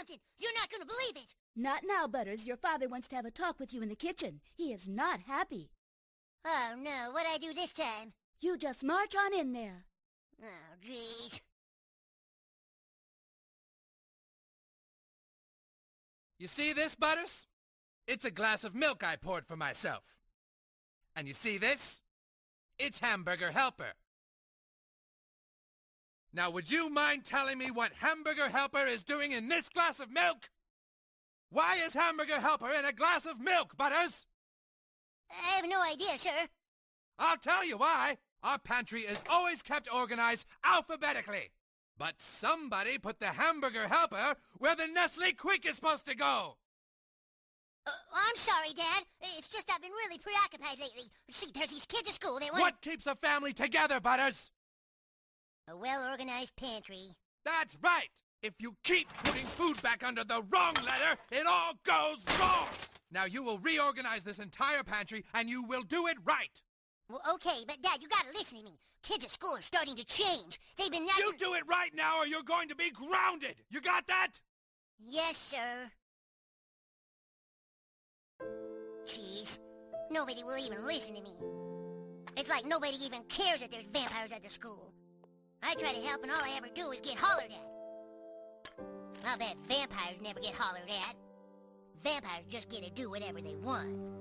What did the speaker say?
something. You're not going to believe it. Not now, Butters. Your father wants to have a talk with you in the kitchen. He is not happy. Oh, no. What'd I do this time? You just march on in there. Oh, jeez. You see this, Butters? It's a glass of milk I poured for myself. And you see this? It's Hamburger Helper. Now, would you mind telling me what Hamburger Helper is doing in this glass of milk? Why is Hamburger Helper in a glass of milk, Butters? I have no idea, sir. I'll tell you why. Our pantry is always kept organized alphabetically. But somebody put the Hamburger Helper where the Nestle Quink is supposed to go. I'm sorry, Dad. It's just I've been really preoccupied lately. See, there's these kids at school. They want... What keeps a family together, Butters? A well-organized pantry. That's right. If you keep putting food back under the wrong letter, it all goes wrong. Now you will reorganize this entire pantry, and you will do it right. Well, okay, but Dad, you gotta listen to me. Kids at school are starting to change. They've been... You do it right now or you're going to be grounded. You got that? Yes, sir. Jeez, nobody will even listen to me. It's like nobody even cares that there's vampires at the school. I try to help and all I ever do is get hollered at. I'll bet vampires never get hollered at. Vampires just get to do whatever they want.